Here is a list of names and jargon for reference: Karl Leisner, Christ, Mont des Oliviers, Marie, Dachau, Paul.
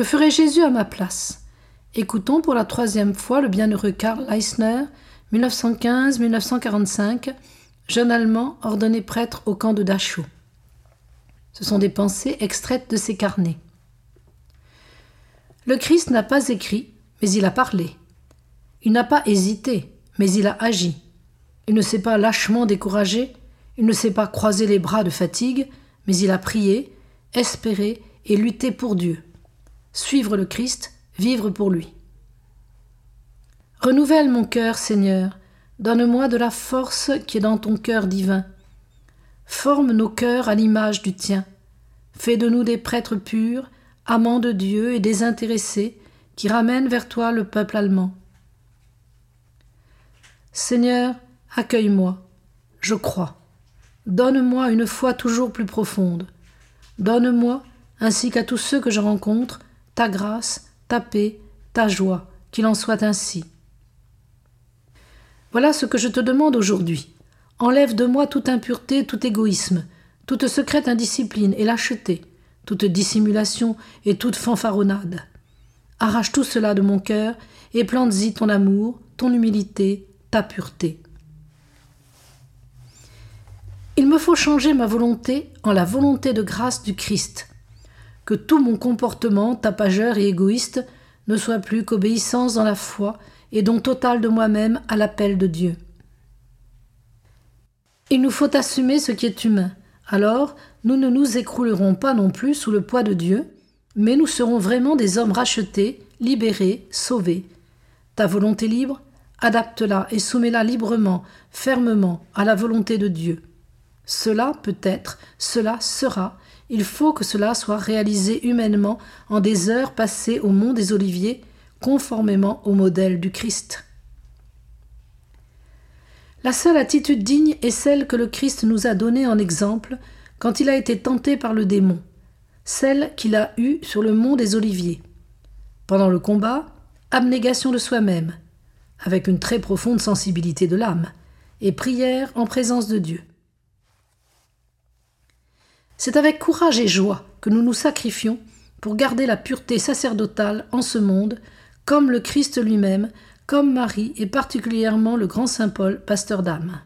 Que ferait Jésus à ma place ? Écoutons pour la troisième fois le bienheureux Karl Leisner, 1915-1945, jeune Allemand ordonné prêtre au camp de Dachau. Ce sont des pensées extraites de ses carnets. Le Christ n'a pas écrit, mais il a parlé. Il n'a pas hésité, mais il a agi. Il ne s'est pas lâchement découragé, il ne s'est pas croisé les bras de fatigue, mais il a prié, espéré et lutté pour Dieu. Suivre le Christ, vivre pour lui. Renouvelle mon cœur, Seigneur, donne-moi de la force qui est dans ton cœur divin. Forme nos cœurs à l'image du tien. Fais de nous des prêtres purs, amants de Dieu et désintéressés, qui ramènent vers toi le peuple allemand. Seigneur, accueille-moi, je crois. Donne-moi une foi toujours plus profonde. Donne-moi, ainsi qu'à tous ceux que je rencontre, ta grâce, ta paix, ta joie, qu'il en soit ainsi. Voilà ce que je te demande aujourd'hui. Enlève de moi toute impureté, tout égoïsme, toute secrète indiscipline et lâcheté, toute dissimulation et toute fanfaronnade. Arrache tout cela de mon cœur et plante-y ton amour, ton humilité, ta pureté. Il me faut changer ma volonté en la volonté de grâce du Christ. Que tout mon comportement tapageur et égoïste ne soit plus qu'obéissance dans la foi et don total de moi-même à l'appel de Dieu. Il nous faut assumer ce qui est humain. Alors, nous ne nous écroulerons pas non plus sous le poids de Dieu, mais nous serons vraiment des hommes rachetés, libérés, sauvés. Ta volonté libre, adapte-la et soumets-la librement, fermement, à la volonté de Dieu. Cela peut être, cela sera. Il faut que cela soit réalisé humainement en des heures passées au Mont des Oliviers, conformément au modèle du Christ. La seule attitude digne est celle que le Christ nous a donnée en exemple quand il a été tenté par le démon, celle qu'il a eue sur le Mont des Oliviers. Pendant le combat, abnégation de soi-même, avec une très profonde sensibilité de l'âme, et prière en présence de Dieu. C'est avec courage et joie que nous nous sacrifions pour garder la pureté sacerdotale en ce monde, comme le Christ lui-même, comme Marie et particulièrement le grand saint Paul, pasteur d'âme.